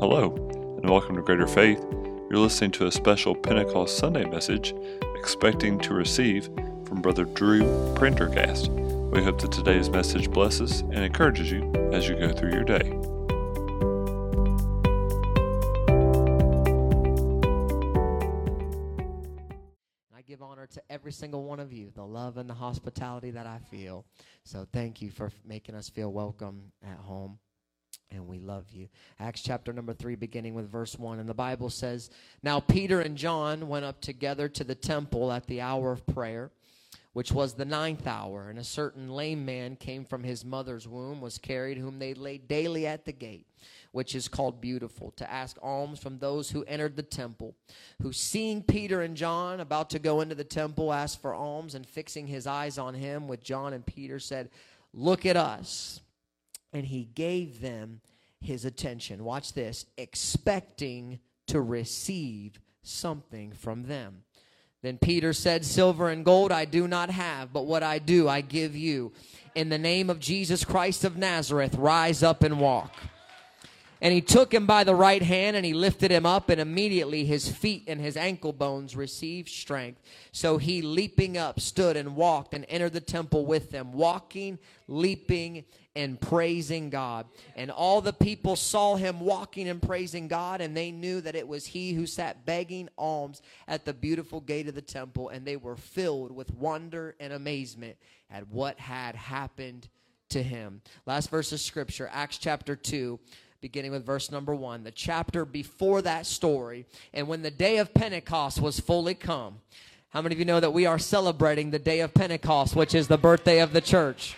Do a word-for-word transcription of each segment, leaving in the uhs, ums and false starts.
Hello, and welcome to Greater Faith. You're listening to a special Pentecost Sunday message expecting to receive from Brother Drew Prendergast. We hope that today's message blesses and encourages you as you go through your day. I give honor to every single one of you, the love and the hospitality that I feel. So thank you for making us feel welcome at home. And we love you. Acts chapter number three, beginning with verse one. And the Bible says, "Now Peter and John went up together to the temple at the hour of prayer, which was the ninth hour. And a certain lame man came from his mother's womb, was carried, whom they laid daily at the gate, which is called Beautiful, to ask alms from those who entered the temple, who seeing Peter and John about to go into the temple, asked for alms, and fixing his eyes on him with John and Peter said, 'Look at us.' And he gave them his attention." Watch this. "Expecting to receive something from them. Then Peter said, 'Silver and gold I do not have, but what I do I give you. In the name of Jesus Christ of Nazareth, rise up and walk.' And he took him by the right hand, and he lifted him up, and immediately his feet and his ankle bones received strength. So he, leaping up, stood and walked and entered the temple with them, walking, leaping, and praising God. And all the people saw him walking and praising God, and they knew that it was he who sat begging alms at the Beautiful gate of the temple, and they were filled with wonder and amazement at what had happened to him." Last verse of Scripture, Acts chapter two. Beginning with verse number one, the chapter before that story. "And when the day of Pentecost was fully come." How many of you know that we are celebrating the day of Pentecost, which is the birthday of the church?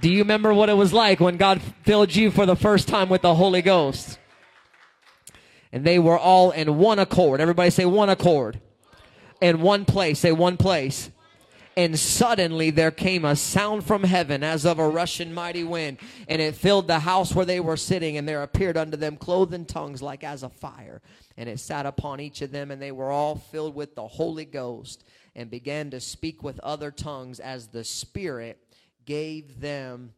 Do you remember what it was like when God filled you for the first time with the Holy Ghost? "And they were all in one accord." Everybody say one accord. "In one place." Say one place. "And suddenly there came a sound from heaven as of a rushing mighty wind, and it filled the house where they were sitting, and there appeared unto them clothed in tongues like as a fire, and it sat upon each of them, and they were all filled with the Holy Ghost, and began to speak with other tongues as the Spirit gave them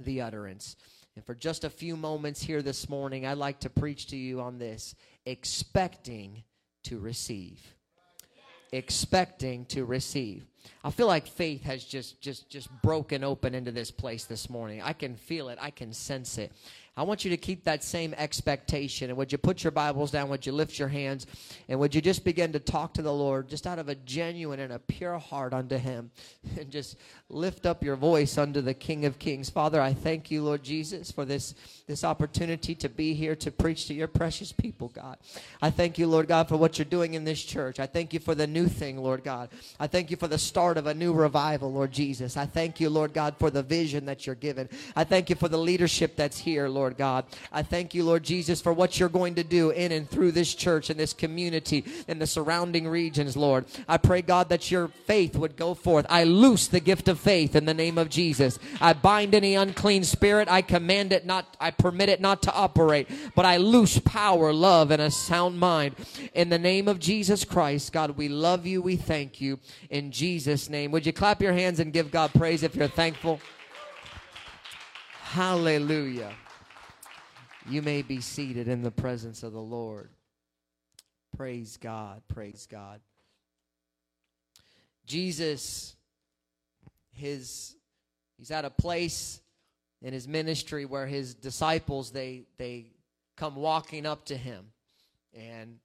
the utterance." And for just a few moments here this morning, I'd like to preach to you on this: expecting to receive. Expecting to receive. I feel like faith has just just just broken open into this place this morning. I can feel it. I can sense it. I want you to keep that same expectation. And would you put your Bibles down? Would you lift your hands? And would you just begin to talk to the Lord just out of a genuine and a pure heart unto him? And just lift up your voice unto the King of Kings. Father, I thank you, Lord Jesus, for this, this opportunity to be here to preach to your precious people, God. I thank you, Lord God, for what you're doing in this church. I thank you for the new thing, Lord God. I thank you for the start of a new revival, Lord Jesus. I thank you, Lord God, for the vision that you're given. I thank you for the leadership that's here, Lord. Lord God. I thank you, Lord Jesus, for what you're going to do in and through this church and this community and the surrounding regions, Lord. I pray, God, that your faith would go forth. I loose the gift of faith in the name of Jesus. I bind any unclean spirit. I command it not, I permit it not to operate, but I loose power, love, and a sound mind. In the name of Jesus Christ, God, we love you. We thank you. In Jesus' name. Would you clap your hands and give God praise if you're thankful? Hallelujah. You may be seated in the presence of the Lord. Praise God. Praise God. Jesus, his, he's at a place in his ministry where his disciples, they, they come walking up to him. And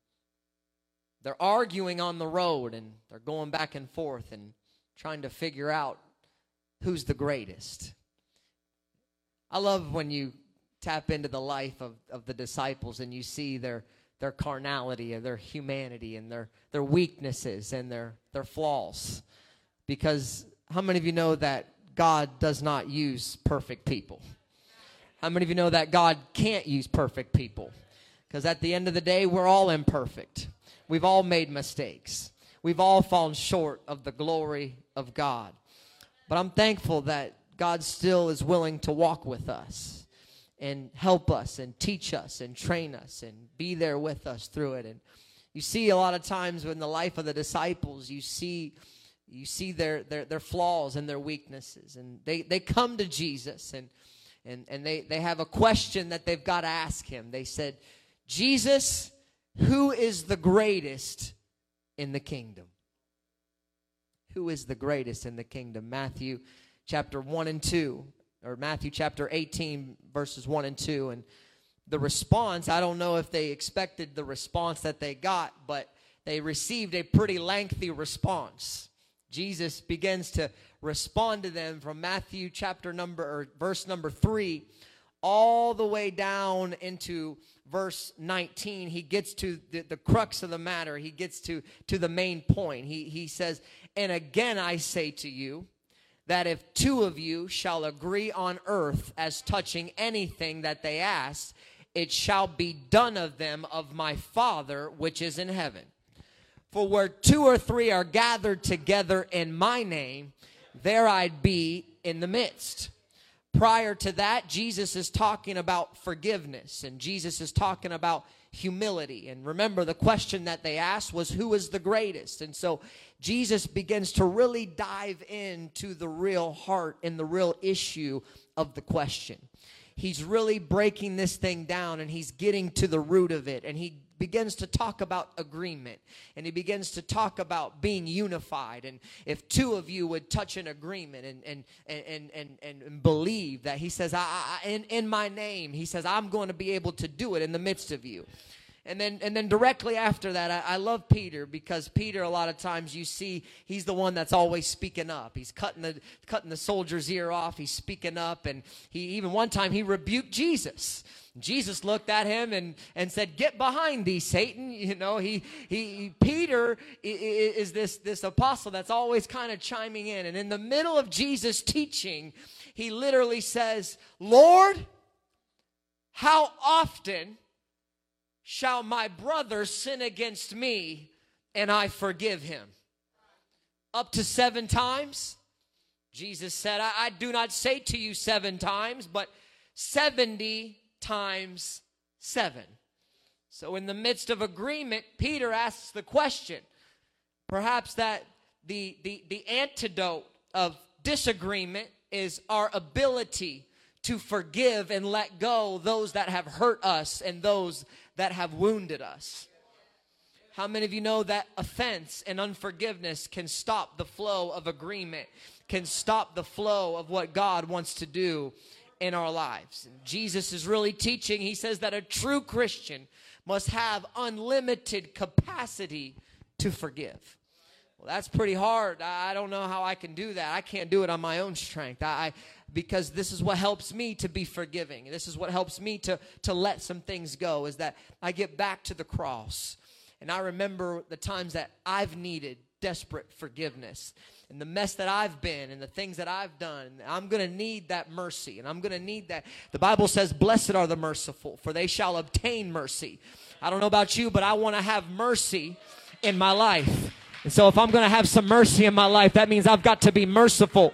they're arguing on the road, and they're going back and forth and trying to figure out who's the greatest. I love when you tap into the life of, of the disciples, and you see their their carnality and their humanity and their their weaknesses and their their flaws. Because how many of you know that God does not use perfect people? How many of you know that God can't use perfect people? Because at the end of the day, we're all imperfect. We've all made mistakes. We've all fallen short of the glory of God. But I'm thankful that God still is willing to walk with us and help us and teach us and train us and be there with us through it. And you see a lot of times in the life of the disciples, you see you see their their, their flaws and their weaknesses. And they, they come to Jesus, and and, and they, they have a question that they've got to ask him. They said, Jesus, who is the greatest in the kingdom? Who is the greatest in the kingdom? Matthew chapter one and two, or Matthew chapter eighteen, verses one and two. And the response, I don't know if they expected the response that they got, but they received a pretty lengthy response. Jesus begins to respond to them from Matthew chapter number, or verse number three, all the way down into verse nineteen. He gets to the, the crux of the matter. He gets to, to the main point. He, he says, and again I say to you, that if two of you shall agree on earth as touching anything that they ask, it shall be done of them of my Father which is in heaven. For where two or three are gathered together in my name, there I'd be in the midst. Prior to that, Jesus is talking about forgiveness, and Jesus is talking about humility. And remember, the question that they asked was, who is the greatest? And so Jesus begins to really dive into the real heart and the real issue of the question. He's really breaking this thing down, and he's getting to the root of it. And he begins to talk about agreement, and he begins to talk about being unified. And if two of you would touch an agreement and and and and and, and believe that, he says, I, I in in my name, he says, I'm going to be able to do it in the midst of you. And then, and then directly after that, I, I love Peter, because Peter, a lot of times you see, he's the one that's always speaking up. He's cutting the cutting the soldier's ear off. He's speaking up, and he even one time he rebuked Jesus. Jesus looked at him and, and said, "Get behind thee, Satan." You know, he he Peter is this this apostle that's always kind of chiming in, and in the middle of Jesus teaching, he literally says, "Lord, how often shall my brother sin against me and I forgive him? Up to seven times?" Jesus said, I, I do not say to you seven times, but seventy times seven. So in the midst of agreement, Peter asks the question, perhaps that the, the, the antidote of disagreement is our ability to forgive and let go those that have hurt us and those that have wounded us. How many of you know that offense and unforgiveness can stop the flow of agreement, can stop the flow of what God wants to do in our lives? And Jesus is really teaching. He says that a true Christian must have unlimited capacity to forgive. Well, that's pretty hard. I don't know how I can do that. I can't do it on my own strength. I, because this is what helps me to be forgiving. This is what helps me to, to let some things go, is that I get back to the cross. And I remember the times that I've needed desperate forgiveness, and the mess that I've been, and the things that I've done. I'm going to need that mercy, and I'm going to need that. The Bible says, blessed are the merciful, for they shall obtain mercy. I don't know about you, but I want to have mercy in my life. And so if I'm going to have some mercy in my life, that means I've got to be merciful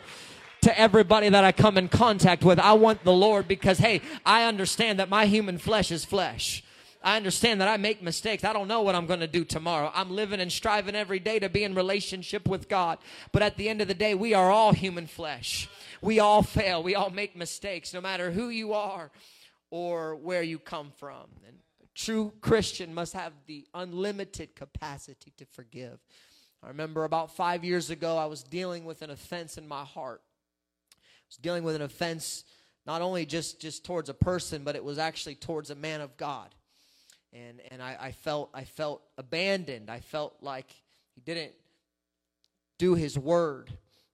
to everybody that I come in contact with. I want the Lord, because, hey, I understand that my human flesh is flesh. I understand that I make mistakes. I don't know what I'm going to do tomorrow. I'm living and striving every day to be in relationship with God. But at the end of the day, we are all human flesh. We all fail. We all make mistakes, no matter who you are or where you come from. And a true Christian must have the unlimited capacity to forgive. I remember about five years ago, I was dealing with an offense in my heart. I was dealing with an offense not only just, just towards a person, but it was actually towards a man of God. And and I, I felt I felt abandoned. I felt like he didn't do his word.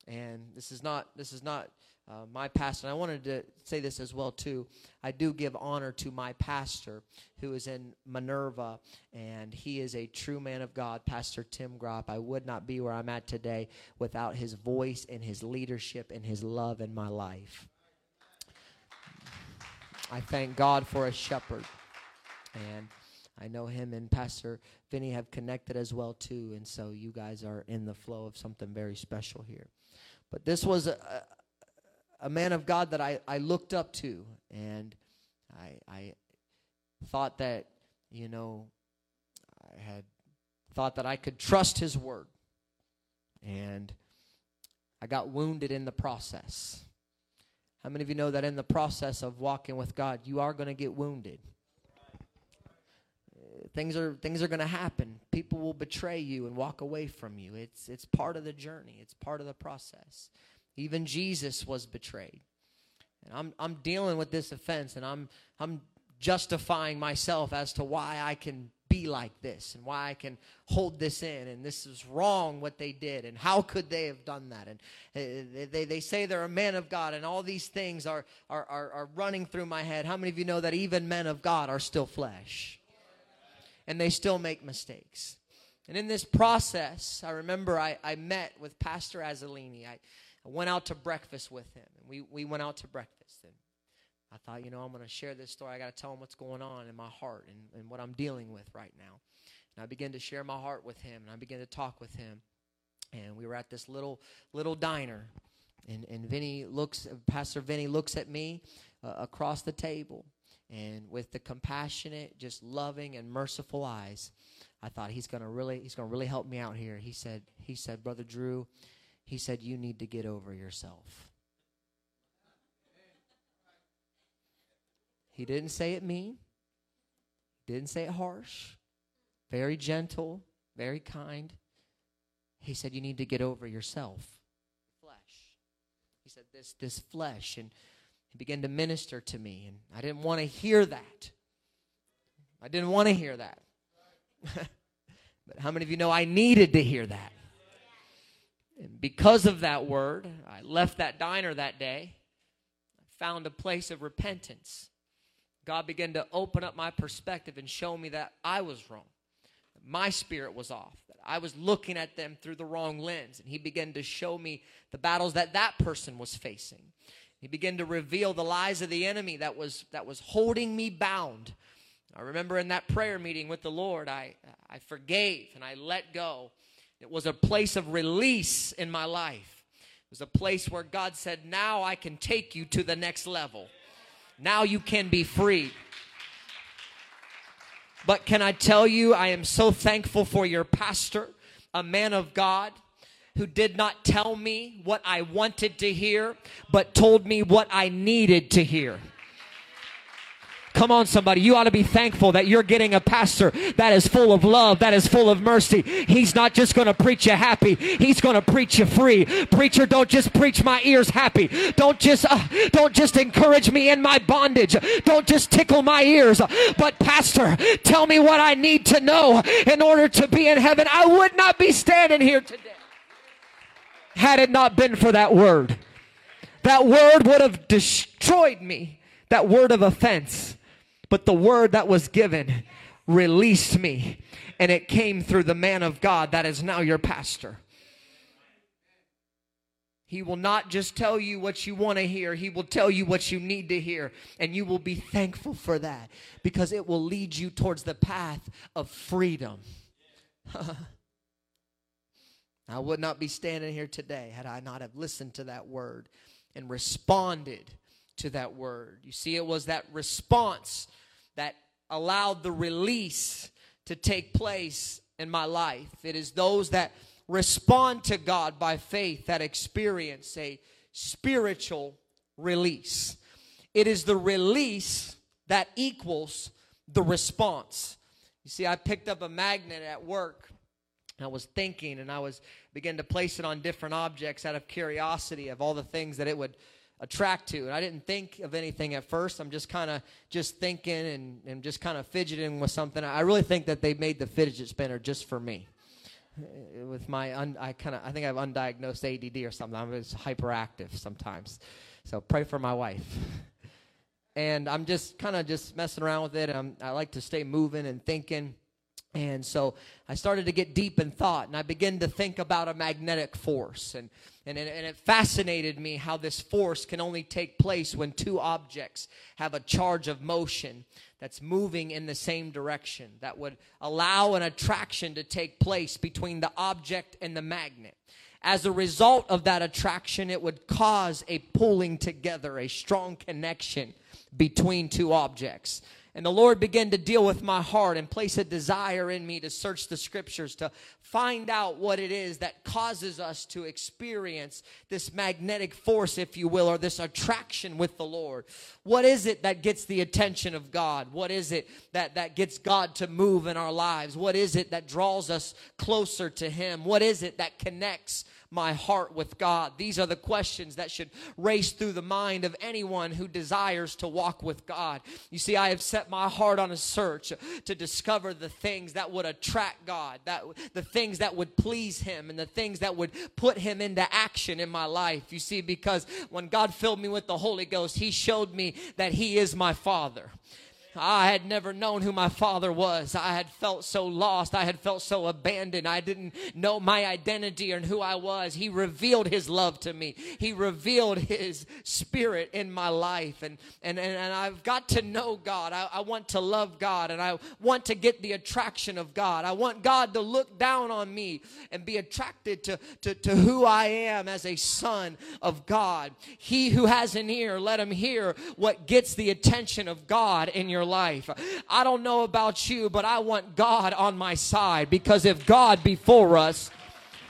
And this is not this is not uh, my pastor. And I wanted to say this as well too. I do give honor to my pastor, who is in Minerva, and he is a true man of God, Pastor Tim Gropp. I would not be where I'm at today without his voice and his leadership and his love in my life. I thank God for a shepherd, and I know him and Pastor Vinny have connected as well too, and so you guys are in the flow of something very special here. But this was a, a man of God that I, I looked up to, and I, I thought that, you know, I had thought that I could trust his word, and I got wounded in the process. How many of you know that in the process of walking with God, you are going to get wounded? Things are things are going to happen. People will betray you and walk away from you. It's it's part of the journey. It's part of the process. Even Jesus was betrayed. And I'm I'm dealing with this offense, and I'm I'm justifying myself as to why I can be like this and why I can hold this in, and this is wrong what they did, and how could they have done that? And uh, they they say they're a man of God, and all these things are are are, are running through my head. How many of you know that even men of God are still flesh? And they still make mistakes. And in this process, I remember I, I met with Pastor Azzalini. I, I went out to breakfast with him. And we, we went out to breakfast. And I thought, you know, I'm going to share this story. I got to tell him what's going on in my heart and, and what I'm dealing with right now. And I began to share my heart with him. And I began to talk with him. And we were at this little little diner. And, and Vinny looks, Pastor Vinny looks at me uh, across the table. And with the compassionate, just loving and merciful eyes, I thought he's gonna really he's gonna really help me out here. He said, he said, Brother Drew, he said, you need to get over yourself. He didn't say it mean, didn't say it harsh, very gentle, very kind. He said, you need to get over yourself. Flesh. He said, this this flesh and He began to minister to me, and I didn't want to hear that. I didn't want to hear that. But how many of you know I needed to hear that? And because of that word, I left that diner that day. I found a place of repentance. God began to open up my perspective and show me that I was wrong. My spirit was off. That I was looking at them through the wrong lens. And he began to show me the battles that that person was facing. He began to reveal the lies of the enemy that was that was holding me bound. I remember in that prayer meeting with the Lord, I, I forgave and I let go. It was a place of release in my life. It was a place where God said, now I can take you to the next level. Now you can be free. But can I tell you, I am so thankful for your pastor, a man of God, who did not tell me what I wanted to hear, but told me what I needed to hear. Come on, somebody. You ought to be thankful that you're getting a pastor that is full of love, that is full of mercy. He's not just going to preach you happy. He's going to preach you free. Preacher, don't just preach my ears happy. Don't just uh, don't just encourage me in my bondage. Don't just tickle my ears. But pastor, tell me what I need to know in order to be in heaven. I would not be standing here today had it not been for that word. That word would have destroyed me. That word of offense. But the word that was given released me. And it came through the man of God that is now your pastor. He will not just tell you what you want to hear. He will tell you what you need to hear. And you will be thankful for that. Because it will lead you towards the path of freedom. I would not be standing here today had I not have listened to that word and responded to that word. You see, it was that response that allowed the release to take place in my life. It is those that respond to God by faith that experience a spiritual release. It is the release that equals the response. You see, I picked up a magnet at work. I was thinking, and I was began to place it on different objects out of curiosity of all the things that it would attract to. And I didn't think of anything at first. I'm just kind of just thinking and, and just kind of fidgeting with something. I really think that they made the fidget spinner just for me. With my, un, I kind of, I think I have undiagnosed A D D or something. I'm just hyperactive sometimes. So pray for my wife. And I'm just kind of just messing around with it. I'm, I like to stay moving and thinking. And so I started to get deep in thought, and I began to think about a magnetic force. And, and, and it fascinated me how this force can only take place when two objects have a charge of motion that's moving in the same direction, that would allow an attraction to take place between the object and the magnet. As a result of that attraction, it would cause a pulling together, a strong connection between two objects. And the Lord began to deal with my heart and place a desire in me to search the scriptures, to find out what it is that causes us to experience this magnetic force, if you will, or this attraction with the Lord. What is it that gets the attention of God? What is it that, that gets God to move in our lives? What is it that draws us closer to Him? What is it that connects my heart with God? These are the questions that should race through the mind of anyone who desires to walk with God. You see, I have set my heart on a search to discover the things that would attract God, that the things that would please Him, and the things that would put Him into action in my life. You see, because when God filled me with the Holy Ghost, He showed me that He is my Father. I had never known who my Father was. I had felt so lost. I had felt so abandoned. I didn't know my identity and who I was. He revealed His love to me. He revealed His Spirit in my life. And and, and, and I've got to know God. I, I want to love God, and I want to get the attraction of God. I want God to look down on me and be attracted to, to, to who I am as a son of God. He who has an ear, let him hear what gets the attention of God in your life. I don't know about you, but I want God on my side, because if God be for us,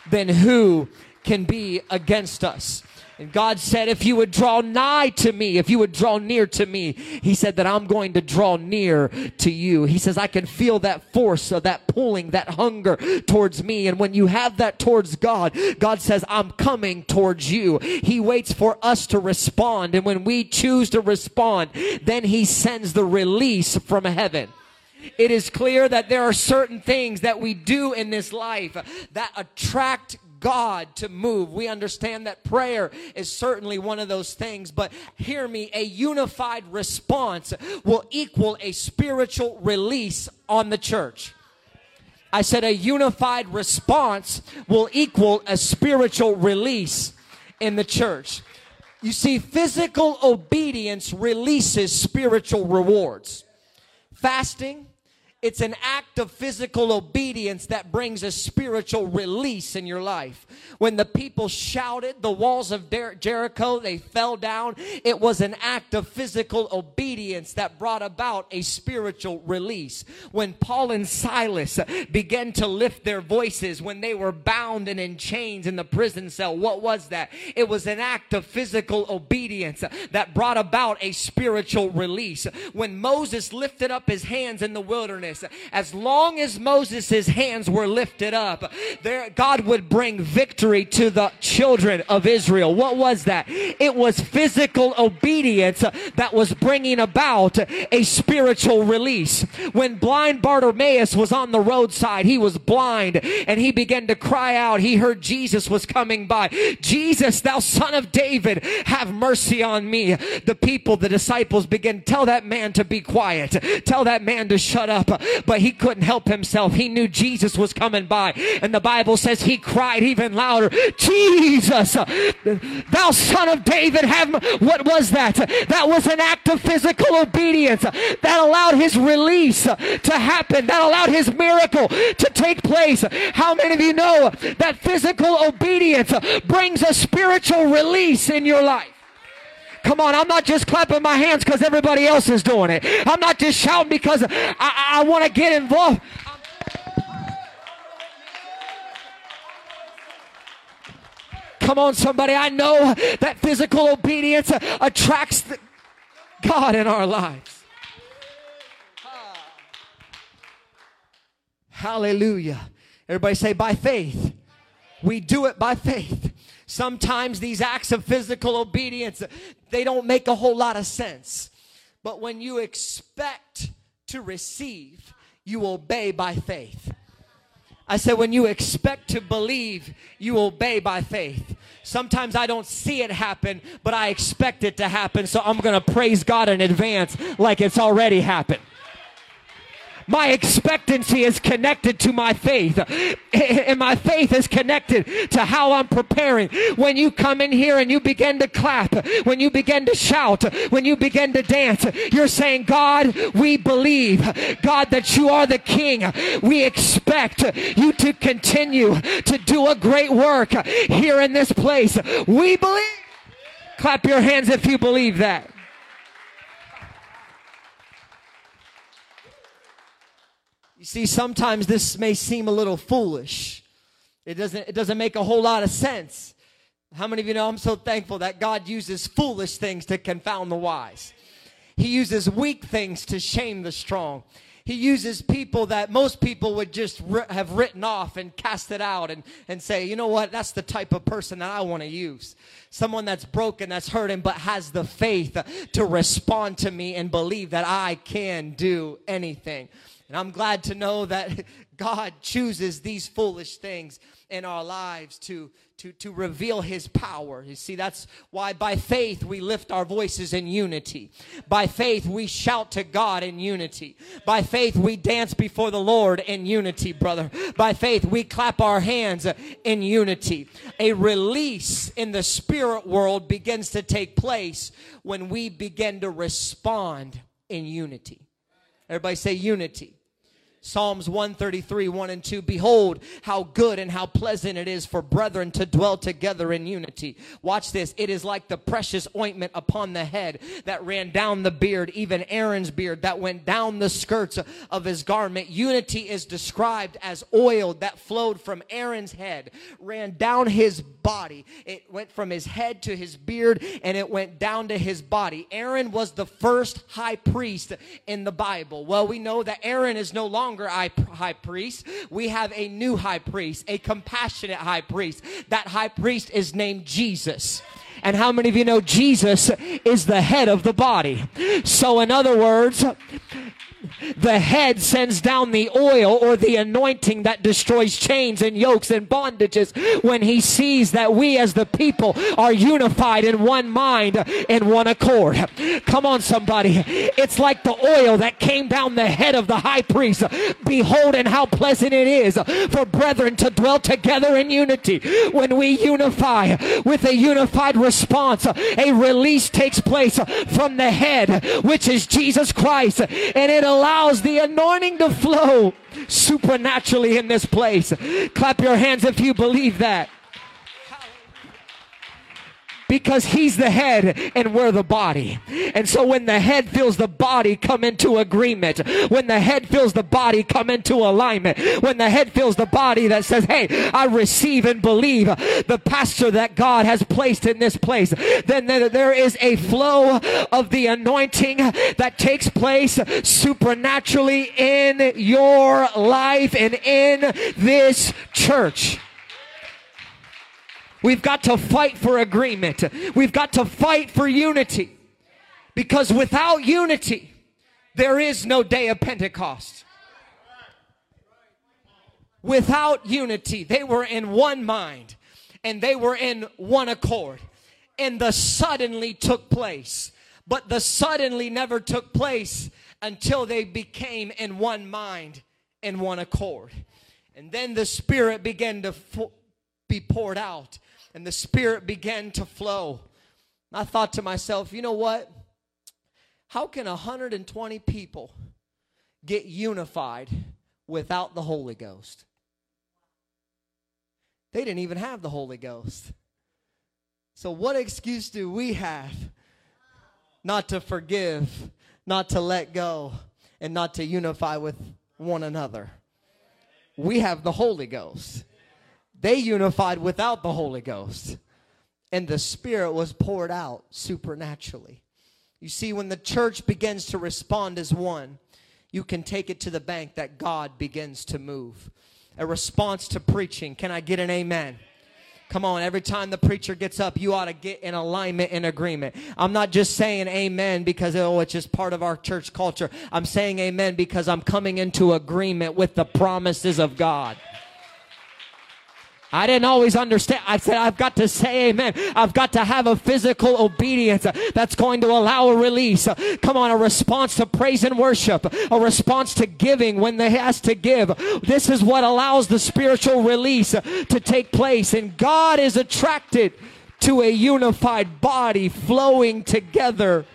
then who can be against us? And God said, if you would draw nigh to me, if you would draw near to me, He said that I'm going to draw near to you. He says, I can feel that force of that pulling, that hunger towards me. And when you have that towards God, God says, I'm coming towards you. He waits for us to respond. And when we choose to respond, then He sends the release from heaven. It is clear that there are certain things that we do in this life that attract God to move. We understand that prayer is certainly one of those things, but hear me, a unified response will equal a spiritual release on the church. I said a unified response will equal a spiritual release in the church. You see, physical obedience releases spiritual rewards. Fasting, it's an act of physical obedience that brings a spiritual release in your life. When the people shouted, the walls of Jericho, they fell down. It was an act of physical obedience that brought about a spiritual release. When Paul and Silas began to lift their voices when they were bound and in chains in the prison cell, what was that? It was an act of physical obedience that brought about a spiritual release. When Moses lifted up his hands in the wilderness, as long as Moses' hands were lifted up, there God would bring victory to the children of Israel. What was that? It was physical obedience that was bringing about a spiritual release. When blind Bartimaeus was on the roadside, he was blind, and he began to cry out. He heard Jesus was coming by. Jesus, thou son of David, have mercy on me. The people, the disciples, began to tell that man to be quiet. Tell that man to shut up. But he couldn't help himself. He knew Jesus was coming by. And the Bible says he cried even louder, Jesus, thou son of David, have mercy. What was that? That was an act of physical obedience that allowed his release to happen, that allowed his miracle to take place. How many of you know that physical obedience brings a spiritual release in your life? Come on, I'm not just clapping my hands because everybody else is doing it. I'm not just shouting because I, I, I want to get involved. Come on, somebody. I know that physical obedience attracts the God in our lives. Hallelujah. Everybody say, by faith. We do it by faith. Sometimes these acts of physical obedience, they don't make a whole lot of sense. But when you expect to receive, you obey by faith. I said, when you expect to believe, you obey by faith. Sometimes I don't see it happen, but I expect it to happen. So I'm going to praise God in advance like it's already happened. My expectancy is connected to my faith, and my faith is connected to how I'm preparing. When you come in here and you begin to clap, when you begin to shout, when you begin to dance, you're saying, God, we believe, God, that you are the King. We expect you to continue to do a great work here in this place. We believe. Clap your hands if you believe that. You see, sometimes this may seem a little foolish. It doesn't, it doesn't make a whole lot of sense. How many of you know I'm so thankful that God uses foolish things to confound the wise? He uses weak things to shame the strong. He uses people that most people would just ri- have written off and cast it out and, and say, you know what, that's the type of person that I want to use. Someone that's broken, that's hurting, but has the faith to respond to me and believe that I can do anything. And I'm glad to know that God chooses these foolish things in our lives to, to, to reveal his power. You see, that's why by faith we lift our voices in unity. By faith we shout to God in unity. By faith we dance before the Lord in unity, brother. By faith we clap our hands in unity. A release in the spirit world begins to take place when we begin to respond in unity. Everybody say unity. Psalms one thirty-three, one and two, behold, how good and how pleasant it is for brethren to dwell together in unity. Watch this. It is like the precious ointment upon the head that ran down the beard, even Aaron's beard that went down the skirts of his garment. Unity is described as oil that flowed from Aaron's head, ran down his body. It went from his head to his beard, and it went down to his body. Aaron was the first high priest in the Bible. Well, we know that Aaron is no longer high priest. We have a new high priest, a compassionate high priest. That high priest is named Jesus. And how many of you know Jesus is the head of the body? So in other words, the head sends down the oil or the anointing that destroys chains and yokes and bondages when he sees that we as the people are unified in one mind and one accord. Come on, somebody. It's like the oil that came down the head of the high priest. Behold, and how pleasant it is for brethren to dwell together in unity. When we unify with a unified response, a release takes place from the head, which is Jesus Christ, and it allows the anointing to flow supernaturally in this place. Clap your hands if you believe that. Because he's the head and we're the body. And so when the head feels the body come into agreement, when the head feels the body come into alignment, when the head feels the body that says, hey, I receive and believe the pastor that God has placed in this place, then there is a flow of the anointing that takes place supernaturally in your life and in this church. We've got to fight for agreement. We've got to fight for unity. Because without unity, there is no day of Pentecost. Without unity, they were in one mind and they were in one accord. And the suddenly took place. But the suddenly never took place until they became in one mind and one accord. And then the Spirit began to fo- be poured out. And the Spirit began to flow. And I thought to myself, you know what? How can one hundred twenty people get unified without the Holy Ghost? They didn't even have the Holy Ghost. So what excuse do we have not to forgive, not to let go, and not to unify with one another? We have the Holy Ghost. They unified without the Holy Ghost, and the Spirit was poured out supernaturally. You see, when the church begins to respond as one, you can take it to the bank that God begins to move. A response to preaching. Can I get an amen? Come on, every time the preacher gets up, you ought to get in alignment and agreement. I'm not just saying amen because, oh, it's just part of our church culture. I'm saying amen because I'm coming into agreement with the promises of God. I didn't always understand. I said, I've got to say amen. I've got to have a physical obedience that's going to allow a release. Come on, a response to praise and worship, a response to giving when they has to give. This is what allows the spiritual release to take place. And God is attracted to a unified body flowing together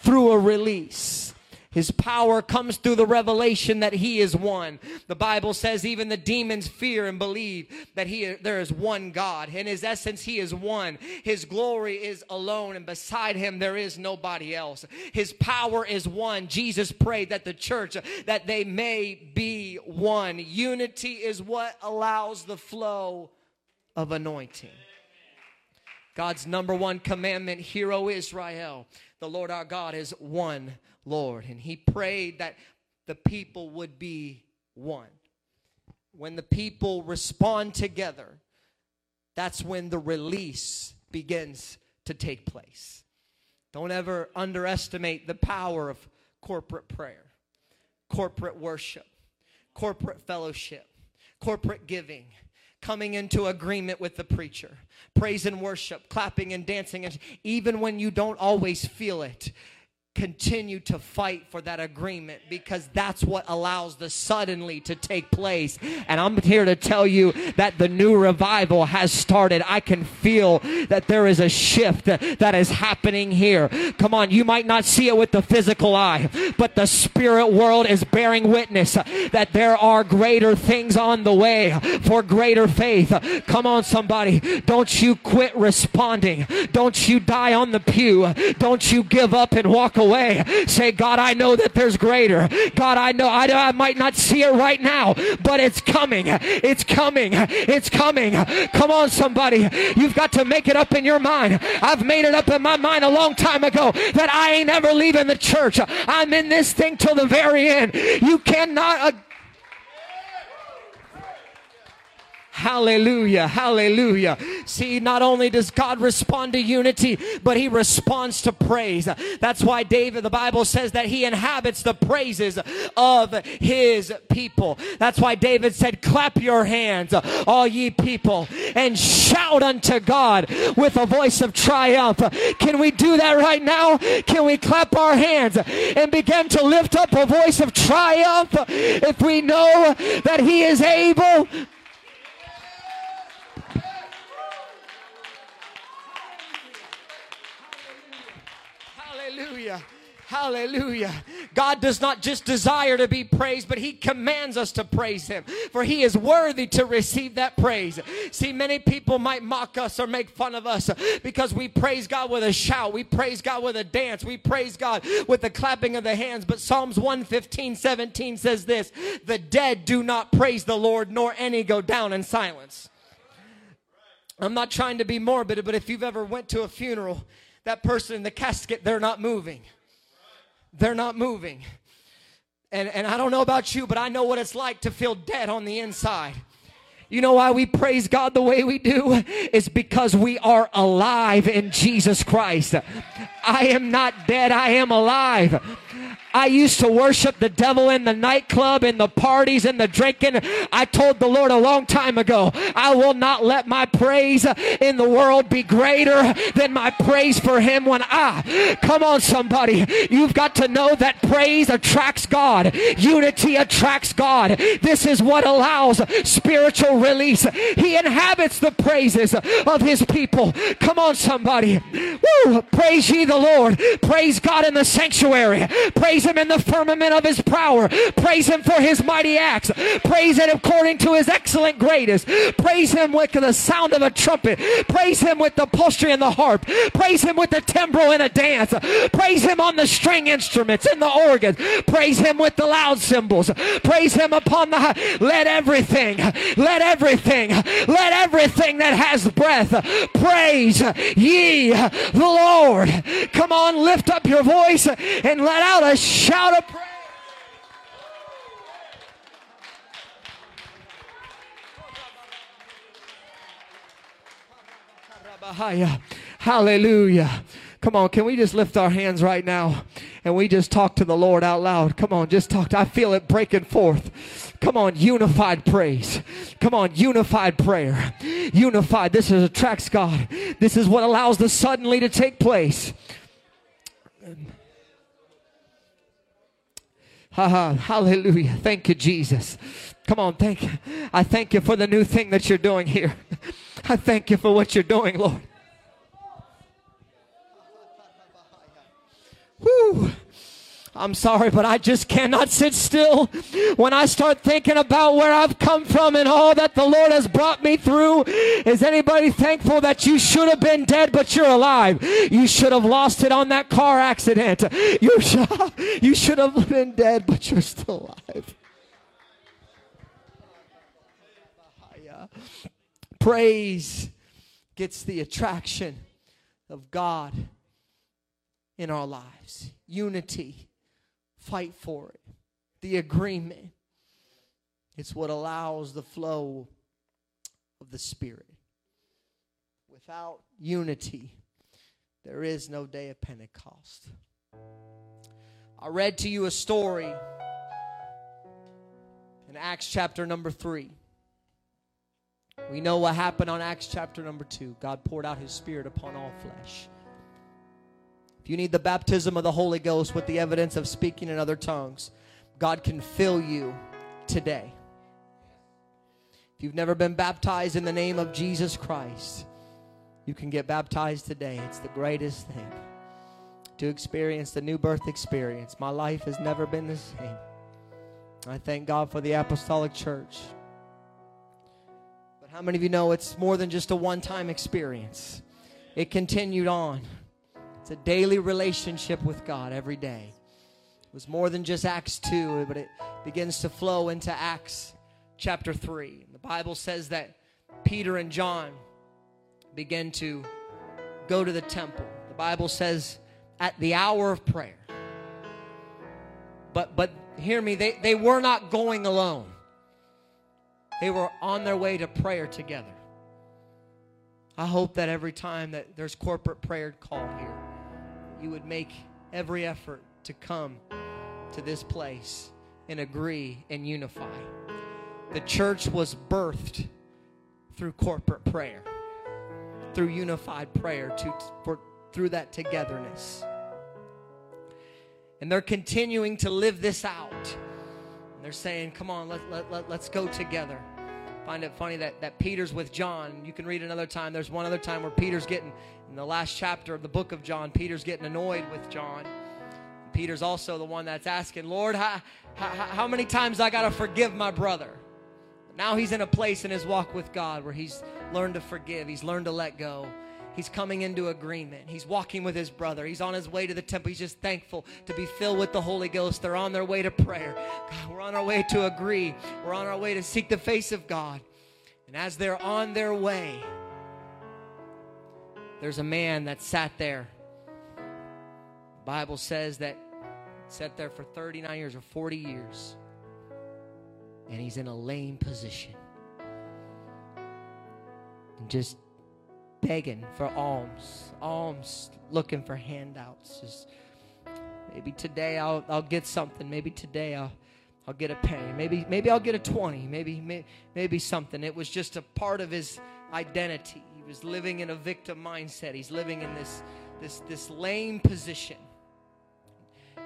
through a release. His power comes through the revelation that he is one. The Bible says even the demons fear and believe that he, there is one God. In his essence, he is one. His glory is alone, and beside him there is nobody else. His power is one. Jesus prayed that the church, that they may be one. Unity is what allows the flow of anointing. God's number one commandment, hear, O Israel, the Lord our God is one Lord. And he prayed that the people would be one. When the people respond together, that's when the release begins to take place. Don't ever underestimate the power of corporate prayer, corporate worship, corporate fellowship, corporate giving, coming into agreement with the preacher, praise and worship, clapping and dancing. And even when you don't always feel it, continue to fight for that agreement, because that's what allows the suddenly to take place. And I'm here to tell you that the new revival has started. I can feel that there is a shift that is happening here. Come on, you might not see it with the physical eye, but the spirit world is bearing witness that there are greater things on the way for greater faith. Come on, somebody. Don't you quit responding. Don't you die on the pew. Don't you give up and walk away. Away. Say, God, I know that there's greater. God, I know I, I might not see it right now, but it's coming. It's coming. It's coming. Come on, somebody. You've got to make it up in your mind. I've made it up in my mind a long time ago that I ain't ever leaving the church. I'm in this thing till the very end. You cannot... Uh, Hallelujah, hallelujah. See, not only does God respond to unity, but he responds to praise. That's why David, the Bible says that he inhabits the praises of his people. That's why David said, clap your hands, all ye people, and shout unto God with a voice of triumph. Can we do that right now? Can we clap our hands and begin to lift up a voice of triumph if we know that he is able? Hallelujah. Hallelujah. God does not just desire to be praised, but he commands us to praise him, for he is worthy to receive that praise. See, many people might mock us or make fun of us because we praise God with a shout. We praise God with a dance. We praise God with the clapping of the hands. But Psalms one fifteen, seventeen says this, the dead do not praise the Lord, nor any go down in silence. I'm not trying to be morbid, but if you've ever went to a funeral, that person in the casket, they're not moving. They're not moving. And, and I don't know about you, but I know what it's like to feel dead on the inside. You know why we praise God the way we do? It's because we are alive in Jesus Christ. I am not dead. I am alive. I used to worship the devil in the nightclub, in the parties, in the drinking. I told the Lord a long time ago, I will not let my praise in the world be greater than my praise for him when I. Come on, somebody. You've got to know that praise attracts God. Unity attracts God. This is what allows spiritual release. He inhabits the praises of his people. Come on, somebody. Woo! Praise ye the Lord. Praise God in the sanctuary. Praise Praise him in the firmament of his power. Praise him for his mighty acts. Praise him according to his excellent greatness. Praise him with the sound of a trumpet. Praise him with the psaltery and the harp. Praise him with the timbrel and a dance. Praise him on the string instruments and the organs. Praise him with the loud cymbals. Praise him upon the high. Let everything, let everything, let everything that has breath praise ye the Lord. Come on, lift up your voice and let out a shout of praise. Hallelujah. Come on, can we just lift our hands right now and we just talk to the Lord out loud? Come on, just talk. To, I feel it breaking forth. Come on, unified praise. Come on, unified prayer. Unified. This is attracts God. This is what allows the suddenly to take place. Uh, hallelujah. Thank you, Jesus. Come on, thank you. I thank you for the new thing that you're doing here. I thank you for what you're doing, Lord. Woo. I'm sorry, but I just cannot sit still. When I start thinking about where I've come from and all that the Lord has brought me through, is anybody thankful that you should have been dead, but you're alive? You should have lost it on that car accident. You should, you should have been dead, but you're still alive. Praise gets the attraction of God in our lives. Unity, fight for it. The agreement, it's what allows the flow of the Spirit. Without unity, there is no day of Pentecost. I read to you a story in Acts chapter number three. We know what happened on Acts chapter number two. God poured out his Spirit upon all flesh. If you need the baptism of the Holy Ghost with the evidence of speaking in other tongues, God can fill you today. If you've never been baptized in the name of Jesus Christ, you can get baptized today. It's the greatest thing to experience the new birth experience. My life has never been the same. I thank God for the Apostolic Church. How many of you know it's more than just a one-time experience? It continued on. It's a daily relationship with God every day. It was more than just Acts two, but it begins to flow into Acts chapter three. The Bible says that Peter and John began to go to the temple. The Bible says at the hour of prayer. But but hear me, they, they were not going alone. They were on their way to prayer together. I hope that every time that there's corporate prayer called here, you would make every effort to come to this place and agree and unify. The church was birthed through corporate prayer, through unified prayer, to, for, through that togetherness. And they're continuing to live this out. They're saying, come on, let, let, let, let's go together. Find it funny that, that Peter's with John. You can read another time. There's one other time where Peter's getting, in the last chapter of the book of John, Peter's getting annoyed with John. Peter's also the one that's asking, Lord, how, how, how many times I got to forgive my brother? Now he's in a place in his walk with God where he's learned to forgive. He's learned to let go. He's coming into agreement. He's walking with his brother. He's on his way to the temple. He's just thankful to be filled with the Holy Ghost. They're on their way to prayer. God, we're on our way to agree. We're on our way to seek the face of God. And as they're on their way, there's a man that sat there. The Bible says that he sat there for thirty-nine years or forty years. And he's in a lame position. And just begging for alms, alms, looking for handouts. Just maybe today I'll I'll get something. Maybe today I'll I'll get a penny. Maybe maybe I'll get a twenty. Maybe may, maybe something. It was just a part of his identity. He was living in a victim mindset. He's living in this this this lame position.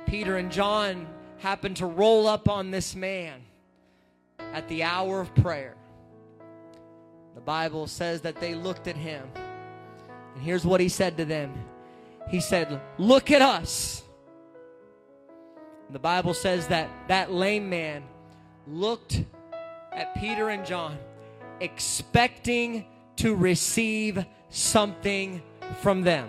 Peter and John happened to roll up on this man at the hour of prayer. The Bible says that they looked at him. And here's what he said to them. He said, look at us. And the Bible says that that lame man looked at Peter and John, expecting to receive something from them.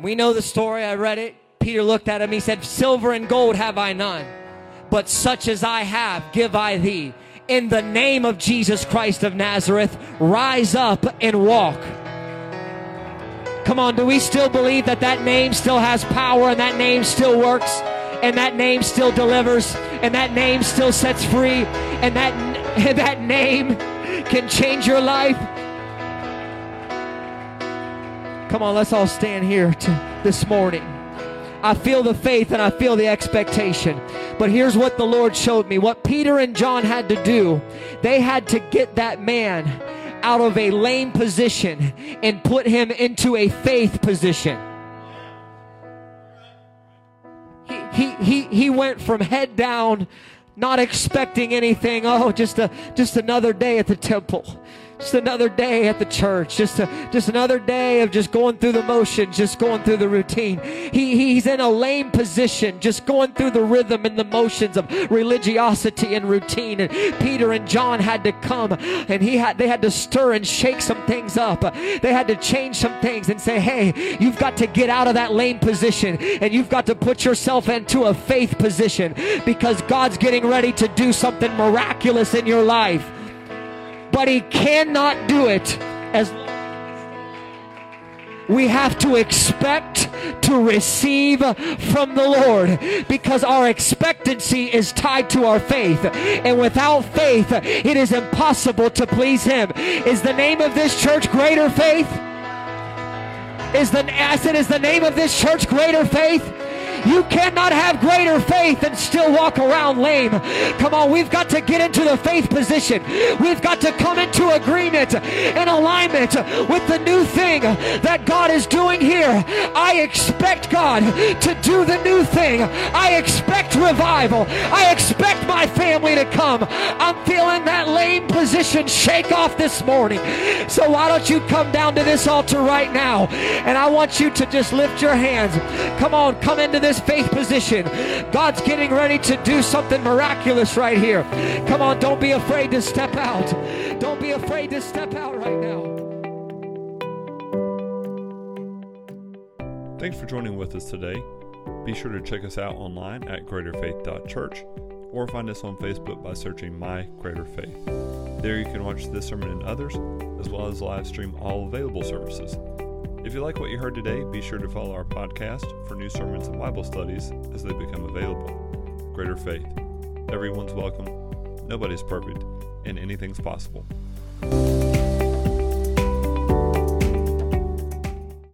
We know the story. I read it. Peter looked at him. He said, silver and gold have I none, but such as I have give I thee. In the name of Jesus Christ of Nazareth, rise up and walk. Come on, do we still believe that that name still has power and that name still works and that name still delivers and that name still sets free and that, and that name can change your life? Come on, let's all stand here to, this morning. I feel the faith and I feel the expectation. But here's what the Lord showed me. What Peter and John had to do, they had to get that man out of a lame position and put him into a faith position. He he he, he went from head down, not expecting anything. Oh, just a just another day at the temple. Just another day at the church. Just a, just another day of just going through the motions, just going through the routine. He, he's in a lame position, just going through the rhythm and the motions of religiosity and routine. And Peter and John had to come, and he had they had to stir and shake some things up. They had to change some things and say, hey, you've got to get out of that lame position, and you've got to put yourself into a faith position, because God's getting ready to do something miraculous in your life. But he cannot do it as long as we have to expect to receive from the Lord, because our expectancy is tied to our faith, and without faith it is impossible to please him. Is the name of this church Greater Faith? Is the, I said, is the name of this church Greater Faith? You cannot have greater faith and still walk around lame. Come on, we've got to get into the faith position. We've got to come into agreement and alignment with the new thing that God is doing here. I expect God to do the new thing. I expect revival. I expect my family to come. I'm feeling that lame position shake off this morning. So why don't you come down to this altar right now, and I want you to just lift your hands. Come on, come into this This faith position. God's getting ready to do something miraculous right here. Come on, don't be afraid to step out. Don't be afraid to step out right now. Thanks for joining with us today. Be sure to check us out online at greater faith dot church, or find us on Facebook by searching My Greater Faith. There you can watch this sermon and others, as well as live stream all available services. If you like what you heard today, be sure to follow our podcast for new sermons and Bible studies as they become available. Greater Faith. Everyone's welcome, nobody's perfect, and anything's possible.